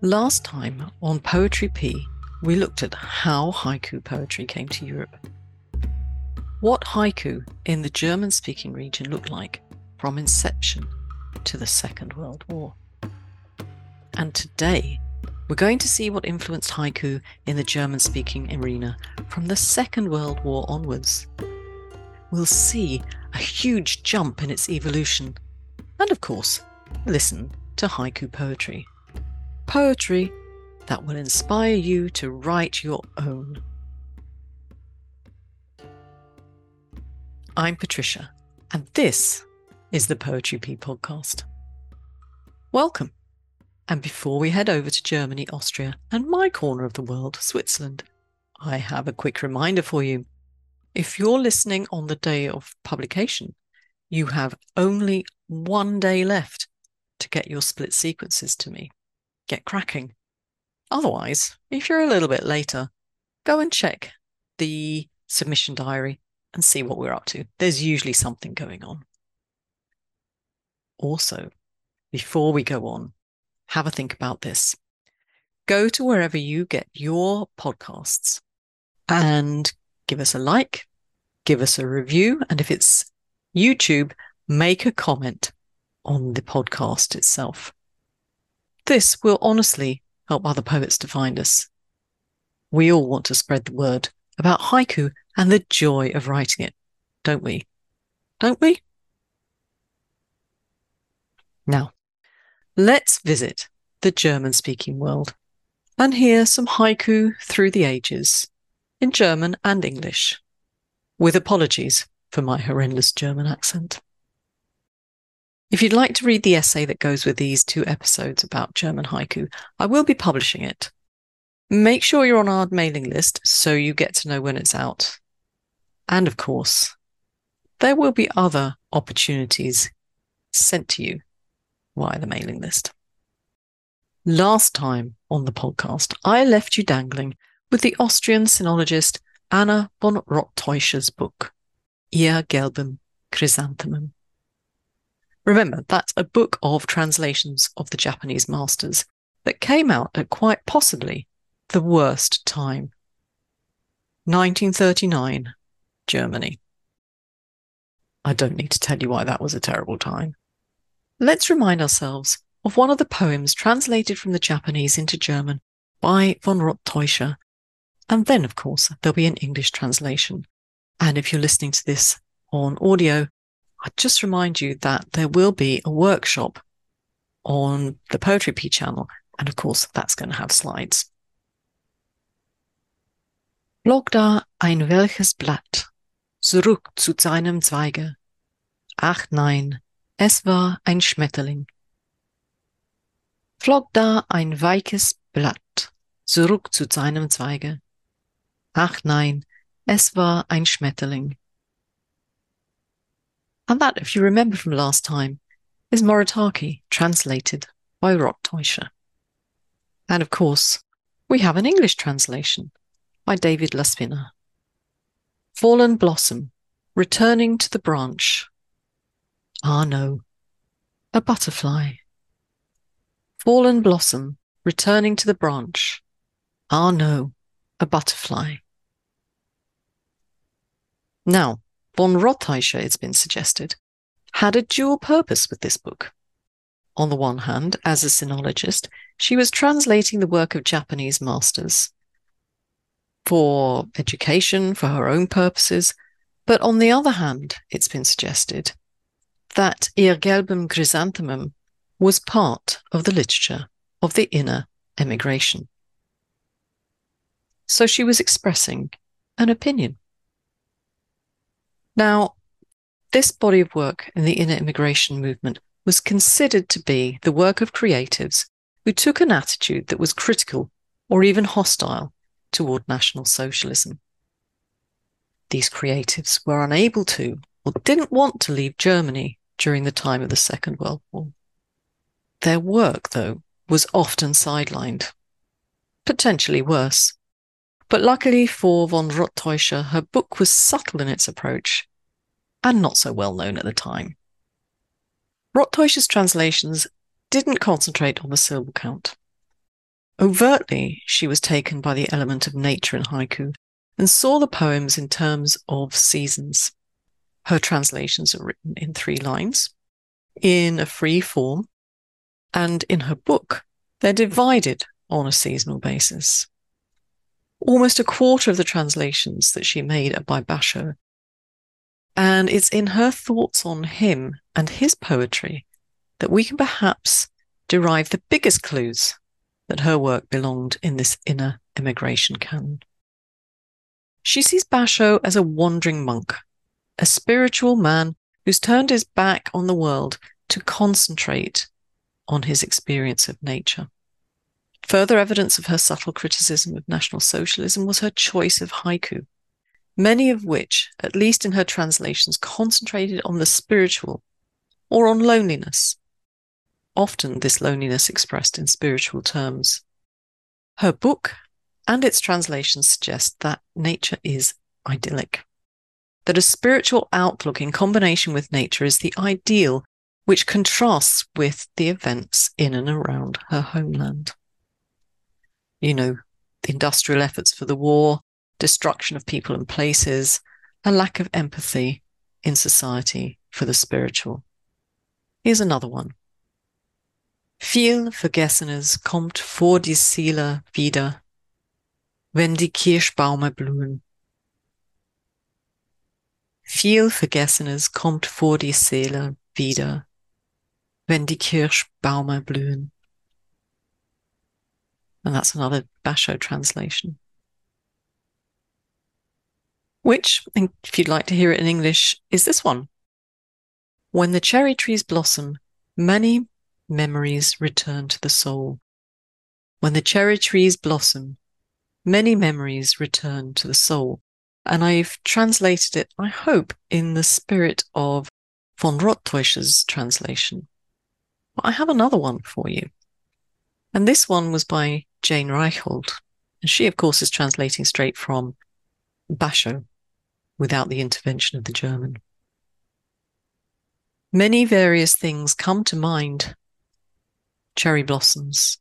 Last time on Poetry P, we looked at how haiku poetry came to Europe. What haiku in the German-speaking region looked like from inception to the Second World War. And today, we're going to see what influenced haiku in the German-speaking arena from the Second World War onwards. We'll see a huge jump in its evolution and, of course, listen to haiku poetry. Poetry that will inspire you to write your own. I'm Patricia, and this is the Poetry P podcast. Welcome. And before we head over to Germany, Austria, and my corner of the world, Switzerland, I have a quick reminder for you. If you're listening on the day of publication, you have only one day left to get your split sequences to me. Get cracking. Otherwise, if you're a little bit later, go and check the submission diary and see what we're up to. There's usually something going on. Also, before we go on, have a think about this. Go to wherever you get your podcasts and give us a like, give us a review, and if it's YouTube, make a comment on the podcast itself. This will honestly help other poets to find us. We all want to spread the word about haiku and the joy of writing it, don't we? Don't we? Now, let's visit the German-speaking world and hear some haiku through the ages in German and English, with apologies for my horrendous German accent. If you'd like to read the essay that goes with these two episodes about German haiku, I will be publishing it. Make sure you're on our mailing list so you get to know when it's out. And of course, there will be other opportunities sent to you via the mailing list. Last time on the podcast, I left you dangling with the Austrian sinologist Anna von Rottauscher's book, Ihr Gelben Chrysanthemen. Remember, that's a book of translations of the Japanese masters that came out at quite possibly the worst time. 1939, Germany. I don't need to tell you why that was a terrible time. Let's remind ourselves of one of the poems translated from the Japanese into German by von Rottauscher. And then, of course, there'll be an English translation. And if you're listening to this on audio, I just remind you that there will be a workshop on the Poetry P channel, and of course that's going to have slides. Flog da ein welches Blatt, zurück zu seinem Zweige. Ach nein, es war ein Schmetterling. Flog da ein weiches Blatt, zurück zu seinem Zweige. Ach nein, es war ein Schmetterling. And that, if you remember from last time, is Moritake, translated by Rottauscher. And of course, we have an English translation by David Laspina. Fallen blossom, returning to the branch. Ah no, a butterfly. Fallen blossom, returning to the branch. Ah no, a butterfly. Now, von Rottauscher, it's been suggested, had a dual purpose with this book. On the one hand, as a sinologist, she was translating the work of Japanese masters for education, for her own purposes, but on the other hand, it's been suggested that Ihr Gelben Chrysanthemum was part of the literature of the inner emigration. So she was expressing an opinion. Now, this body of work in the inner immigration movement was considered to be the work of creatives who took an attitude that was critical or even hostile toward National Socialism. These creatives were unable to or didn't want to leave Germany during the time of the Second World War. Their work, though, was often sidelined, potentially worse. But luckily for von Rottauscher, her book was subtle in its approach and not so well known at the time. Rottauscher's translations didn't concentrate on the syllable count. Overtly, she was taken by the element of nature in haiku and saw the poems in terms of seasons. Her translations are written in 3 lines, in a free form, and in her book, they're divided on a seasonal basis. Almost a quarter of the translations that she made are by Basho, and it's in her thoughts on him and his poetry that we can perhaps derive the biggest clues that her work belonged in this inner emigration canon. She sees Basho as a wandering monk, a spiritual man who's turned his back on the world to concentrate on his experience of nature. Further evidence of her subtle criticism of National Socialism was her choice of haiku, many of which, at least in her translations, concentrated on the spiritual or on loneliness, often this loneliness expressed in spiritual terms. Her book and its translations suggest that nature is idyllic, that a spiritual outlook in combination with nature is the ideal which contrasts with the events in and around her homeland. You know, the industrial efforts for the war, destruction of people and places, a lack of empathy in society for the spiritual. Here's another one. Viel Vergessenes kommt vor die Seele wieder, wenn die Kirschbäume blühen. Viel Vergessenes kommt vor die Seele wieder, wenn die Kirschbäume blühen. And that's another Basho translation. Which, if you'd like to hear it in English, is this one. When the cherry trees blossom, many memories return to the soul. When the cherry trees blossom, many memories return to the soul. And I've translated it, I hope, in the spirit of von Rottauscher's translation. But I have another one for you. And this one was by Jane Reichhold. And she, of course, is translating straight from Basho without the intervention of the German. Many various things come to mind. Cherry blossoms.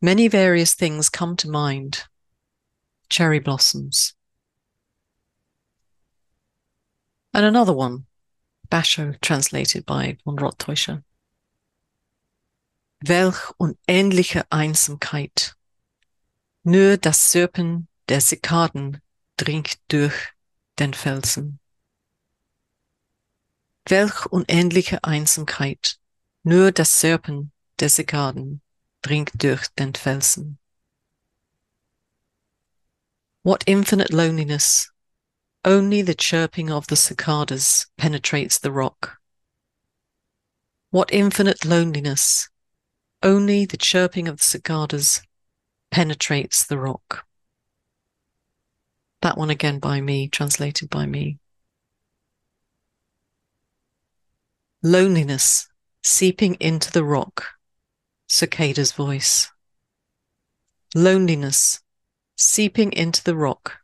Many various things come to mind. Cherry blossoms. And another one, Basho, translated by von Rottauscher. Welch unendliche Einsamkeit. Nur das Surpen der Zikaden dringt durch den Felsen. Welch unendliche Einsamkeit. Nur das Surpen der Zikaden dringt durch den Felsen. What infinite loneliness. Only the chirping of the cicadas penetrates the rock. What infinite loneliness. Only the chirping of the cicadas penetrates the rock. That one again by me, translated by me. Loneliness seeping into the rock, cicada's voice. Loneliness seeping into the rock,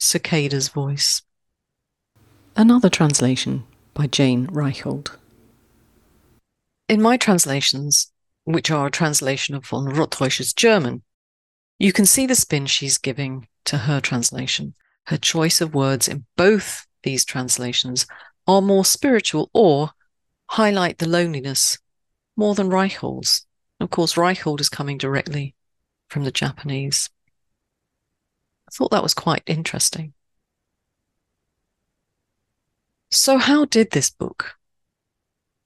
cicada's voice. Another translation by Jane Reichhold. In my translations, which are a translation of von Rottauscher's German, you can see the spin she's giving to her translation. Her choice of words in both these translations are more spiritual or highlight the loneliness more than Reichhold's. Of course, Reichhold is coming directly from the Japanese. I thought that was quite interesting. So how did this book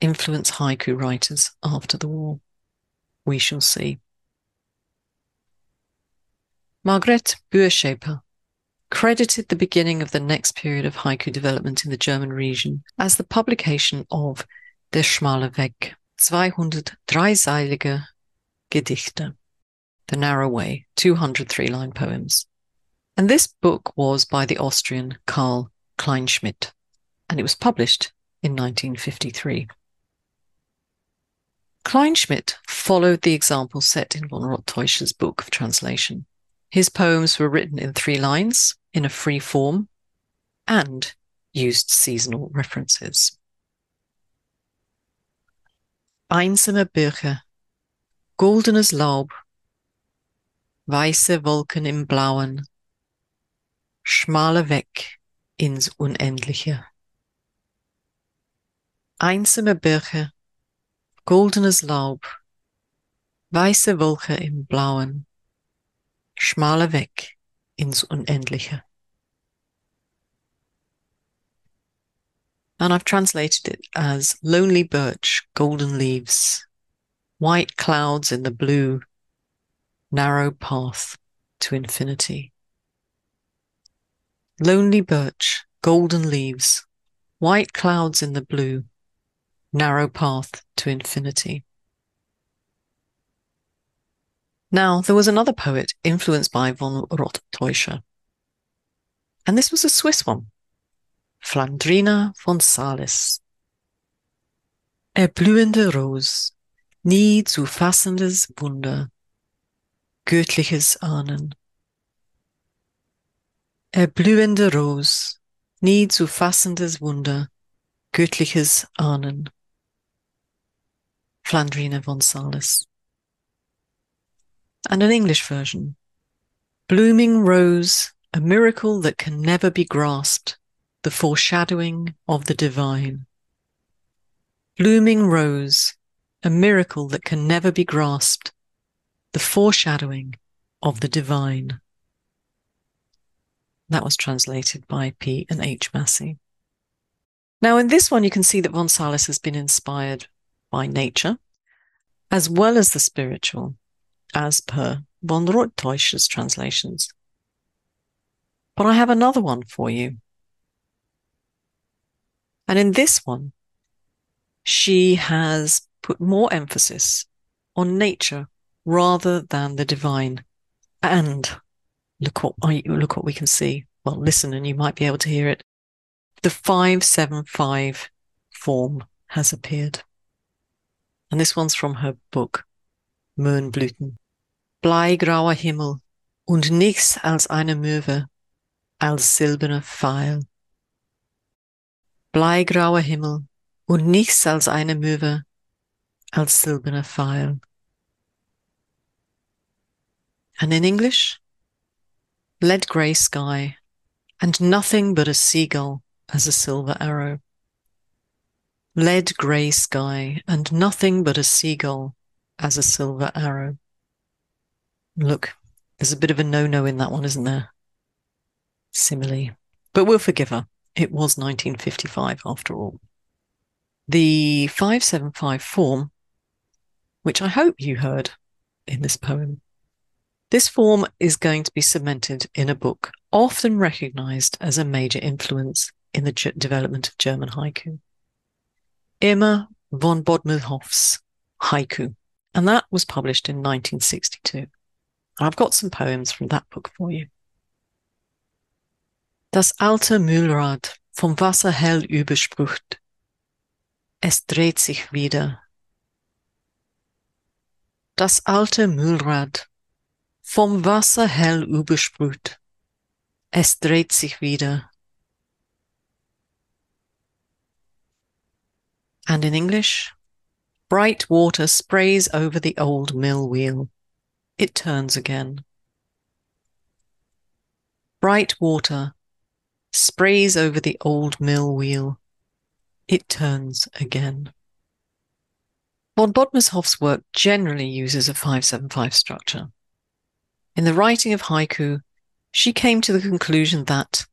influence haiku writers after the war? We shall see. Margarete Buerschaper credited the beginning of the next period of haiku development in the German region as the publication of Der Schmale Weg, 203-seilige Gedichte, The Narrow Way, 203-line poems. And this book was by the Austrian Karl Kleinschmidt, and it was published in 1953. Kleinschmidt followed the example set in von Rottauscher's book of translation. His poems were written in 3 lines, in a free form, and used seasonal references. Einsame Birke, goldenes Laub weiße Wolken im Blauen, schmale Weg ins Unendliche. Einsame Birke, goldenes Laub, weiße Wolke im Blauen, schmale Weg ins Unendliche. And I've translated it as lonely birch, golden leaves, white clouds in the blue, narrow path to infinity. Lonely birch, golden leaves, white clouds in the blue, narrow path to infinity. Now, there was another poet influenced by von Rottauscher, and this was a Swiss one. Flandrina von Salis. Erblühende Ros, nie zu fassendes Wunder, göttliches Ahnen. Erblühende Ros, nie zu fassendes Wunder, göttliches Ahnen. Flandrina von Salis. And an English version. Blooming Rose, a miracle that can never be grasped. The foreshadowing of the divine. Blooming Rose, a miracle that can never be grasped. The foreshadowing of the divine. That was translated by P. and H. Massey. Now in this one you can see that von Salis has been inspired by nature, as well as the spiritual, as per von Rottauscher's translations. But I have another one for you. And in this one, she has put more emphasis on nature rather than the divine. And look what we can see. Well, listen, and you might be able to hear it. The 575 form has appeared. And this one's from her book, Mohnblüten. Bleigrauer Himmel und nichts als eine Möwe, als silberner Pfeil. Bleigrauer Himmel und nichts als eine Möwe, als silberner Pfeil. And in English, lead grey sky and nothing but a seagull as a silver arrow. Lead grey sky and nothing but a seagull as a silver arrow. Look, there's a bit of a no-no in that one, isn't there? Simile. But we'll forgive her. It was 1955, after all. The 575 form, which I hope you heard in this poem, this form is going to be cemented in a book often recognised as a major influence in the development of German haiku. Imma von Bodmershof's Haiku, and that was published in 1962. And I've got some poems from that book for you. Das alte Mühlrad vom Wasser hell übersprüht. Es dreht sich wieder. Das alte Mühlrad vom Wasser hell übersprüht. Es dreht sich wieder. And in English, bright water sprays over the old mill wheel. It turns again. Bright water sprays over the old mill wheel. It turns again. Von Bodmershof's work generally uses a 575 structure. In the writing of haiku, she came to the conclusion that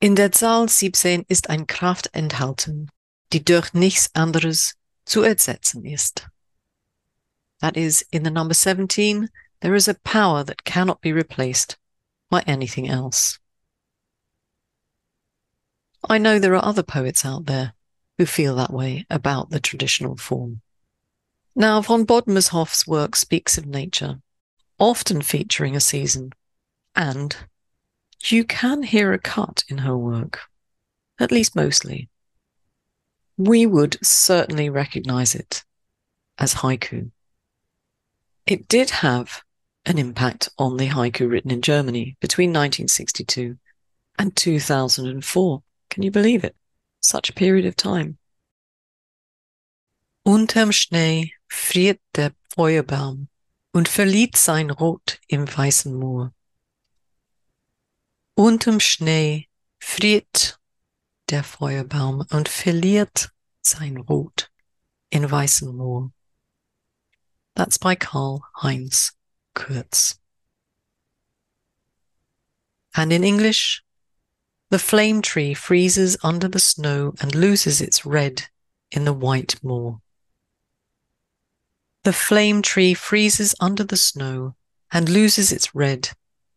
in der Zahl 17 ist eine Kraft enthalten, die durch nichts anderes zu ersetzen ist. That is, in the number 17, there is a power that cannot be replaced by anything else. I know there are other poets out there who feel that way about the traditional form. Now, von Bodmershof's work speaks of nature, often featuring a season, and you can hear a cut in her work, at least mostly. We would certainly recognise it as haiku. It did have an impact on the haiku written in Germany between 1962 and 2004. Can you believe it? Such a period of time. Unterm Schnee friert der Feuerbaum und verliert sein Rot im weißen Moor. Unterm Schnee friert der Feuerbaum und verliert sein Rot im weißen Moor. That's by Karl Heinz Kurtz. And in English, the flame tree freezes under the snow and loses its red in the white moor. The flame tree freezes under the snow and loses its red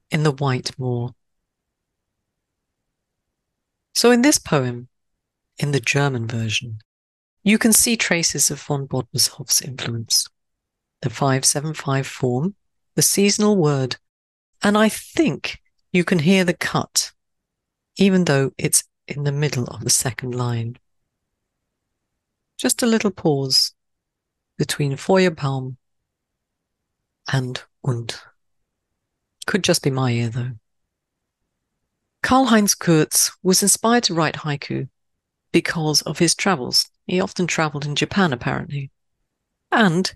in the white moor. So in this poem, in the German version, you can see traces of von Bodmershof's influence. The 5-7-5 form, the seasonal word, and I think you can hear the cut, even though it's in the middle of the second line. Just a little pause between Feuerbaum and und. Could just be my ear, though. Karl Heinz Kurtz was inspired to write haiku because of his travels. He often travelled in Japan, apparently. And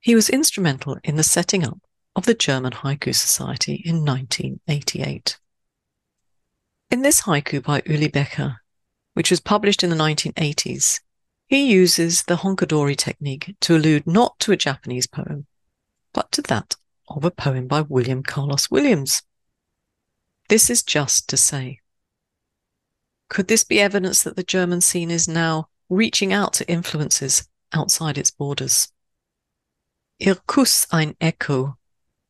he was instrumental in the setting up of the German Haiku Society in 1988. In this haiku by Uli Becker, which was published in the 1980s, he uses the honkadori technique to allude not to a Japanese poem, but to that of a poem by William Carlos Williams. This is just to say. Could this be evidence that the German scene is now reaching out to influences outside its borders? Ihr Kuss ein Echo,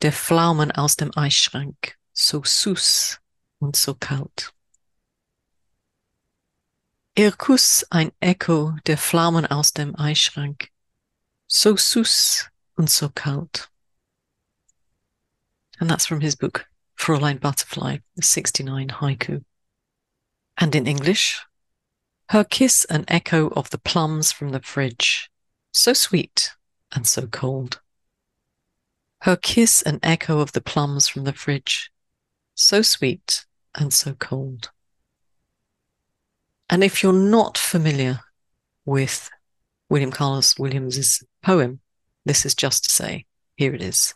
der Pflaumen aus dem Eisschrank, so süß und so kalt. Ihr Kuss ein Echo der Pflaumen aus dem Eisschrank, so süß und so kalt. And that's from his book, Fräulein Butterfly, the 69 haiku. And in English, her kiss an echo of the plums from the fridge, so sweet and so cold. Her kiss an echo of the plums from the fridge, so sweet and so cold. And if you're not familiar with William Carlos Williams's poem, this is just to say, here it is.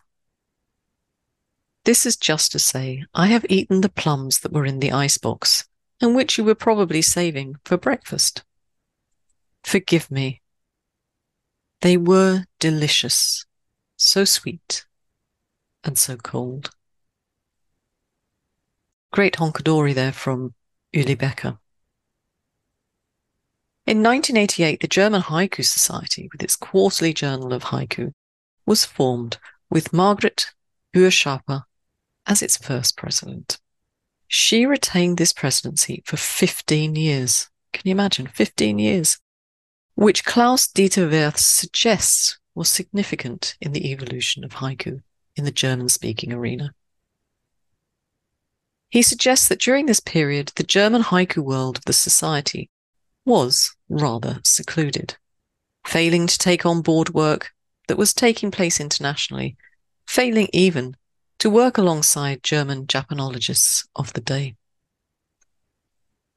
This is just to say, I have eaten the plums that were in the icebox and which you were probably saving for breakfast. Forgive me. They were delicious, so sweet and so cold. Great honkadori there from Uli Becker. In 1988, the German Haiku Society, with its quarterly journal of haiku, was formed with Margarete Buerschaper as its first president. She retained this presidency for 15 years. Can you imagine? 15 years. Which Klaus Dieter Werth suggests was significant in the evolution of haiku in the German-speaking arena. He suggests that during this period, the German haiku world of the society was rather secluded, failing to take on board work that was taking place internationally, failing even to work alongside German Japanologists of the day.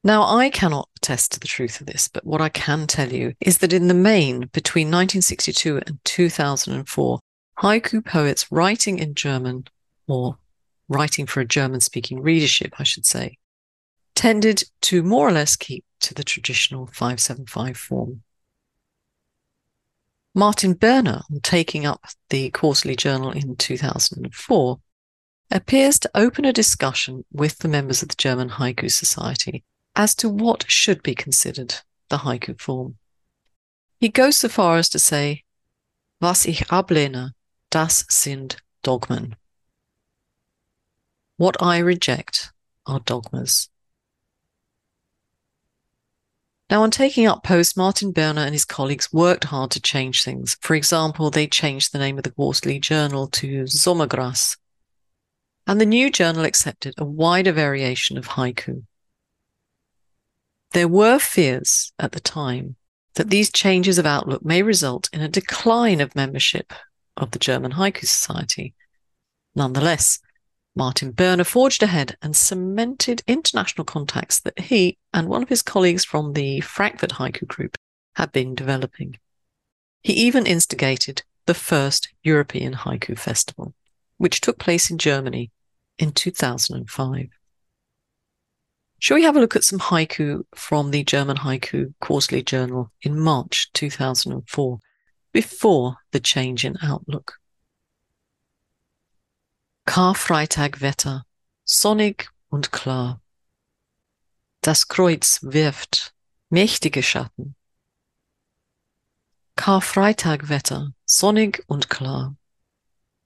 Now, I cannot attest to the truth of this, but what I can tell you is that in the main, between 1962 and 2004, haiku poets writing in German, or writing for a German-speaking readership, I should say, tended to more or less keep to the traditional 5-7-5 form. Martin Berner, taking up the quarterly journal in 2004, appears to open a discussion with the members of the German Haiku Society as to what should be considered the haiku form. He goes so far as to say, was ich ablehne, das sind Dogmen. What I reject are dogmas. Now, on taking up post, Martin Berner and his colleagues worked hard to change things. For example, they changed the name of the quarterly journal to Sommergras, and the new journal accepted a wider variation of haiku. There were fears at the time that these changes of outlook may result in a decline of membership of the German Haiku Society. Nonetheless, Martin Berner forged ahead and cemented international contacts that he and one of his colleagues from the Frankfurt Haiku Group had been developing. He even instigated the first European Haiku Festival, which took place in Germany in 2005. Shall we have a look at some haiku from the German Haiku Quarterly Journal in March 2004, before the change in outlook? Karfreitagwetter, sonnig und klar. Das Kreuz wirft mächtige Schatten. Karfreitagwetter, sonnig und klar.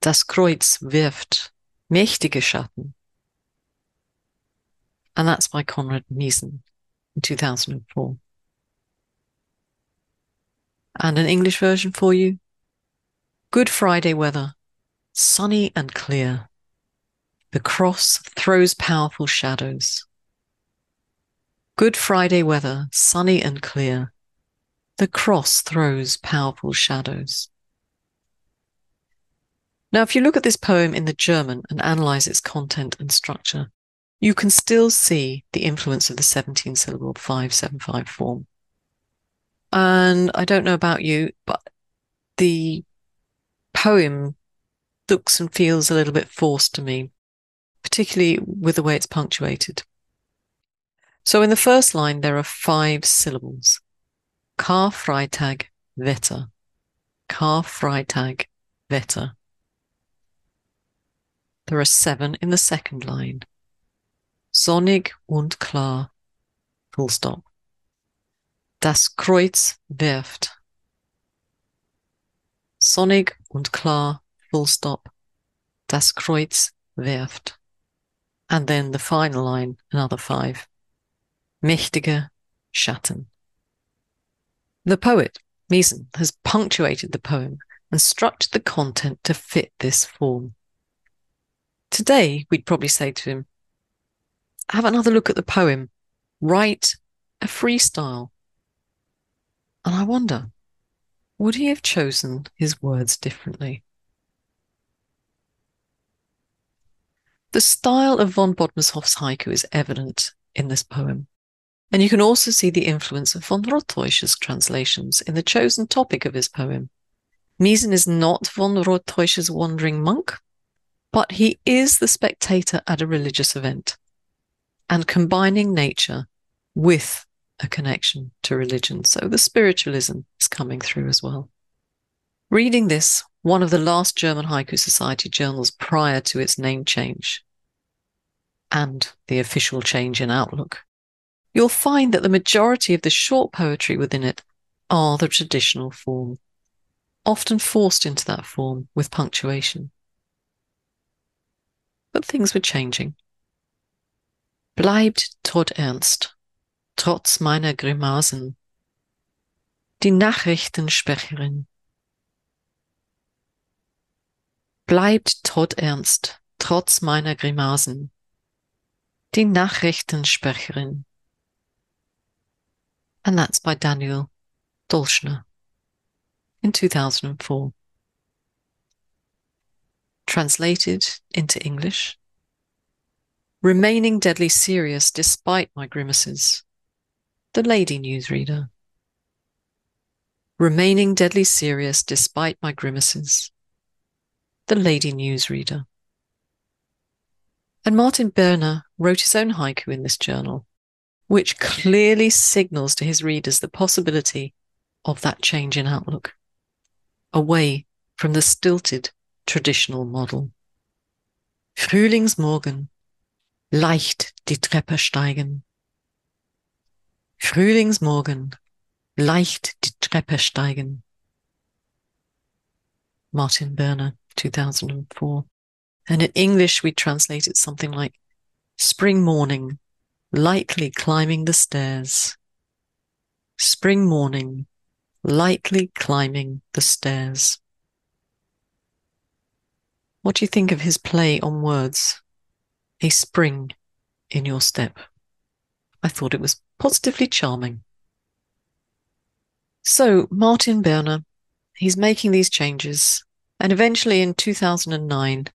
Das Kreuz wirft mächtige Schatten. And that's by Conrad Neeson in 2004. And an English version for you. Good Friday weather, sunny and clear. The cross throws powerful shadows. Good Friday weather, sunny and clear. The cross throws powerful shadows. Now, if you look at this poem in the German and analyse its content and structure, you can still see the influence of the 17-syllable 5-7-5 form. And I don't know about you, but the poem looks and feels a little bit forced to me, particularly with the way it's punctuated. So in the first line, there are 5 syllables. Karfreitag Wetter. Karfreitag Wetter. There are 7 in the second line. Sonnig und klar. Full stop. Das Kreuz wirft. Sonnig und klar. Full stop. Das Kreuz wirft. And then the final line, another 5. Mächtige Schatten. The poet, Neeson, has punctuated the poem and structured the content to fit this form. Today, we'd probably say to him, have another look at the poem, write a freestyle. And I wonder, would he have chosen his words differently? The style of von Bodmershof's haiku is evident in this poem. And you can also see the influence of von Rottauscher's translations in the chosen topic of his poem. Neeson is not von Rottauscher's wandering monk, but he is the spectator at a religious event and combining nature with a connection to religion. So the spiritualism is coming through as well. Reading this, one of the last German Haiku Society journals prior to its name change and the official change in outlook, you'll find that the majority of the short poetry within it are the traditional form, often forced into that form with punctuation. But things were changing. Bleibt tot ernst, trotz meiner Grimassen, die Nachrichtensprecherin. Bleibt tot ernst, trotz meiner Grimassen, die Nachrichtensprecherin. And that's by Daniel Dolchner in 2004. Translated into English. Remaining deadly serious despite my grimaces. The Lady Newsreader. Remaining deadly serious despite my grimaces. The Lady Newsreader. And Martin Berner wrote his own haiku in this journal, which clearly signals to his readers the possibility of that change in outlook, away from the stilted traditional model. Frühlingsmorgen, leicht die Treppe steigen. Frühlingsmorgen, leicht die Treppe steigen. Martin Berner, 2004. And in English, we translate it something like spring morning, lightly climbing the stairs. Spring morning, lightly climbing the stairs. What do you think of his play on words? A spring in your step. I thought it was positively charming. So Martin Berner, he's making these changes, and eventually in 2009,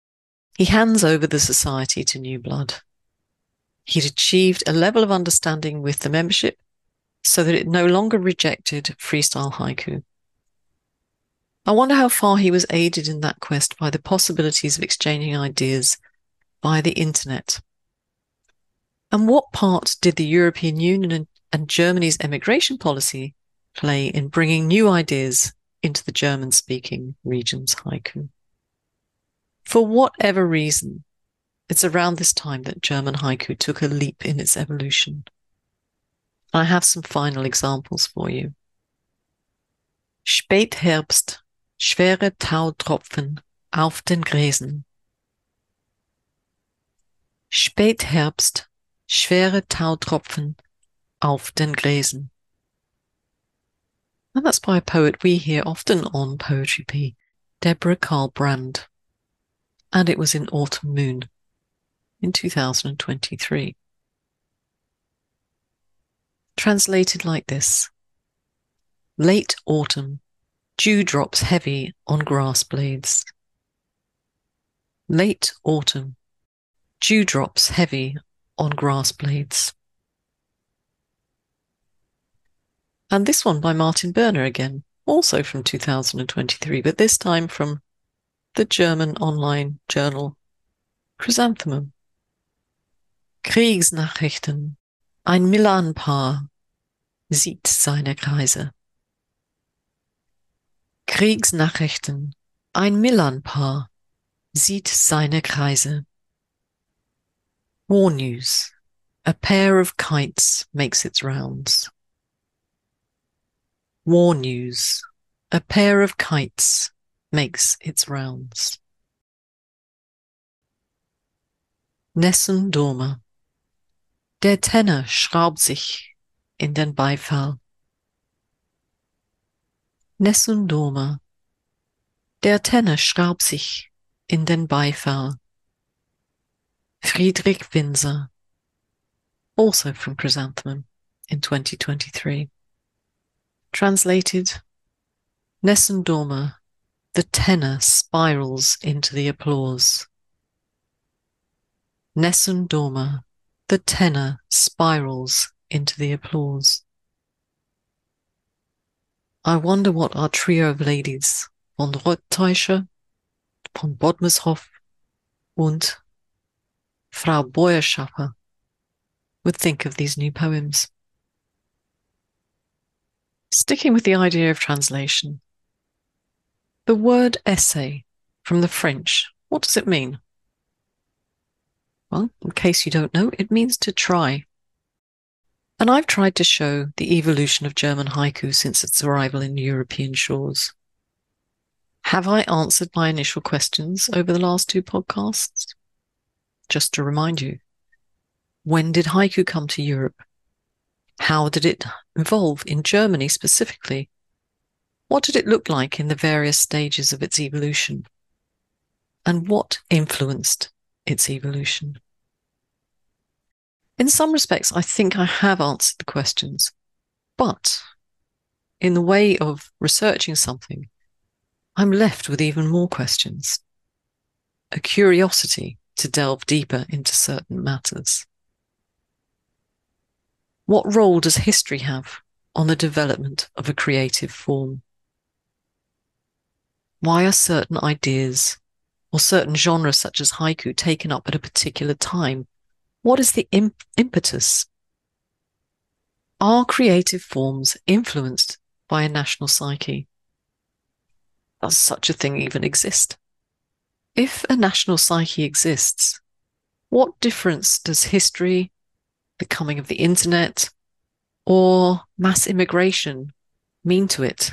he hands over the society to new blood. He'd achieved a level of understanding with the membership so that it no longer rejected freestyle haiku. I wonder how far he was aided in that quest by the possibilities of exchanging ideas by the internet. And what part did the European Union and Germany's emigration policy play in bringing new ideas into the German-speaking region's haiku? For whatever reason, it's around this time that German haiku took a leap in its evolution. I have some final examples for you. Spätherbst, schwere Tautropfen auf den Gräsern. Spätherbst, schwere Tautropfen auf den Gräsern. And that's by a poet we hear often on Poetry P, Deborah Karl Brand. And it was in Autumn Moon in 2023. Translated like this. Late autumn, dew drops heavy on grass blades. Late autumn, dew drops heavy on grass blades. And this one by Martin Berner again, also from 2023, but this time from the German online journal Chrysanthemum. Kriegsnachrichten. Ein Milan-Paar sieht seine Kreise. Kriegsnachrichten. Ein Milan-Paar sieht seine Kreise. War news. A pair of kites makes its rounds. War news. A pair of kites makes its rounds. Neeson Dormer. Der Tenor schraubt sich in den Beifall. Neeson Dormer. Der Tenor schraubt sich in den Beifall. Friedrich Winzer, also from Chrysanthemum in 2023. Translated, Neeson Dormer, the tenor spirals into the applause. Neeson Dormer, the tenor spirals into the applause. I wonder what our trio of ladies, von Rottauscher, von Bodmershof, und Frau Buerschaper, would think of these new poems. Sticking with the idea of translation, the word essay from the French, what does it mean? Well, in case you don't know, it means to try. And I've tried to show the evolution of German haiku since its arrival in European shores. Have I answered my initial questions over the last two podcasts? Just to remind you, when did haiku come to Europe? How did it evolve in Germany specifically? What did it look like in the various stages of its evolution? And what influenced its evolution? In some respects, I think I have answered the questions, but in the way of researching something, I'm left with even more questions. A curiosity to delve deeper into certain matters. What role does history have on the development of a creative form? Why are certain ideas or certain genres such as haiku taken up at a particular time? What is the impetus? Are creative forms influenced by a national psyche? Does such a thing even exist? If a national psyche exists, what difference does history, the coming of the internet, or mass immigration mean to it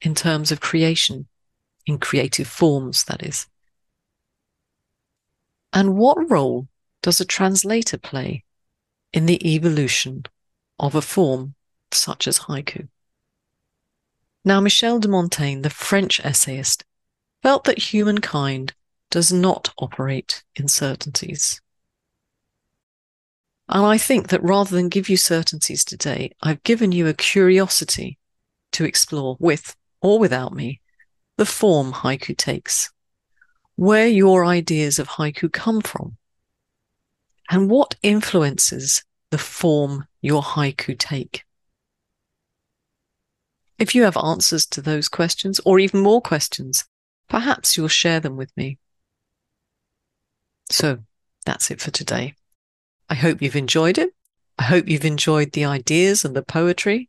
in terms of creation, in creative forms, that is? And what role does a translator play in the evolution of a form such as haiku? Now, Michel de Montaigne, the French essayist, felt that humankind does not operate in certainties. And I think that rather than give you certainties today, I've given you a curiosity to explore, with or without me, the form haiku takes, where your ideas of haiku come from, and what influences the form your haiku take. If you have answers to those questions, or even more questions, perhaps you'll share them with me. So that's it for today. I hope you've enjoyed it. I hope you've enjoyed the ideas and the poetry.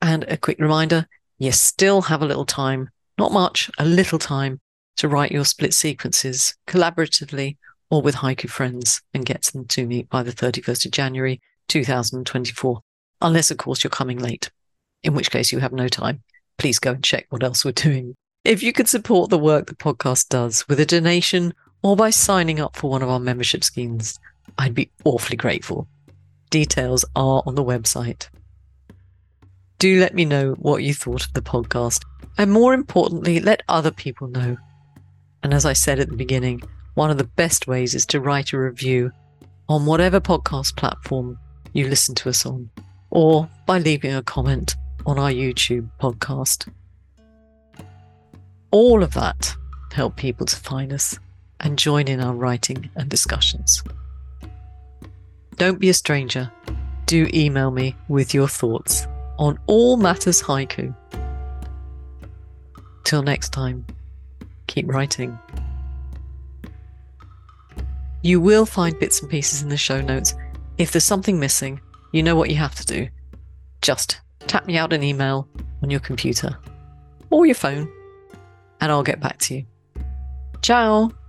And a quick reminder, you still have a little time, not much, a little time, to write your split sequences collaboratively or with haiku friends and get them to me by the 31st of January 2024, unless, of course, you're coming late, in which case you have no time. Please go and check what else we're doing. If you could support the work the podcast does with a donation or by signing up for one of our membership schemes, I'd be awfully grateful. Details are on the website. Do let me know what you thought of the podcast, and more importantly, let other people know. And as I said at the beginning, one of the best ways is to write a review on whatever podcast platform you listen to us on, or by leaving a comment on our YouTube podcast. All of that helps people to find us and join in our writing and discussions. Don't be a stranger. Do email me with your thoughts on all matters haiku. Till next time, keep writing. You will find bits and pieces in the show notes. If there's something missing, you know what you have to do. Just tap me out an email on your computer or your phone, and I'll get back to you. Ciao.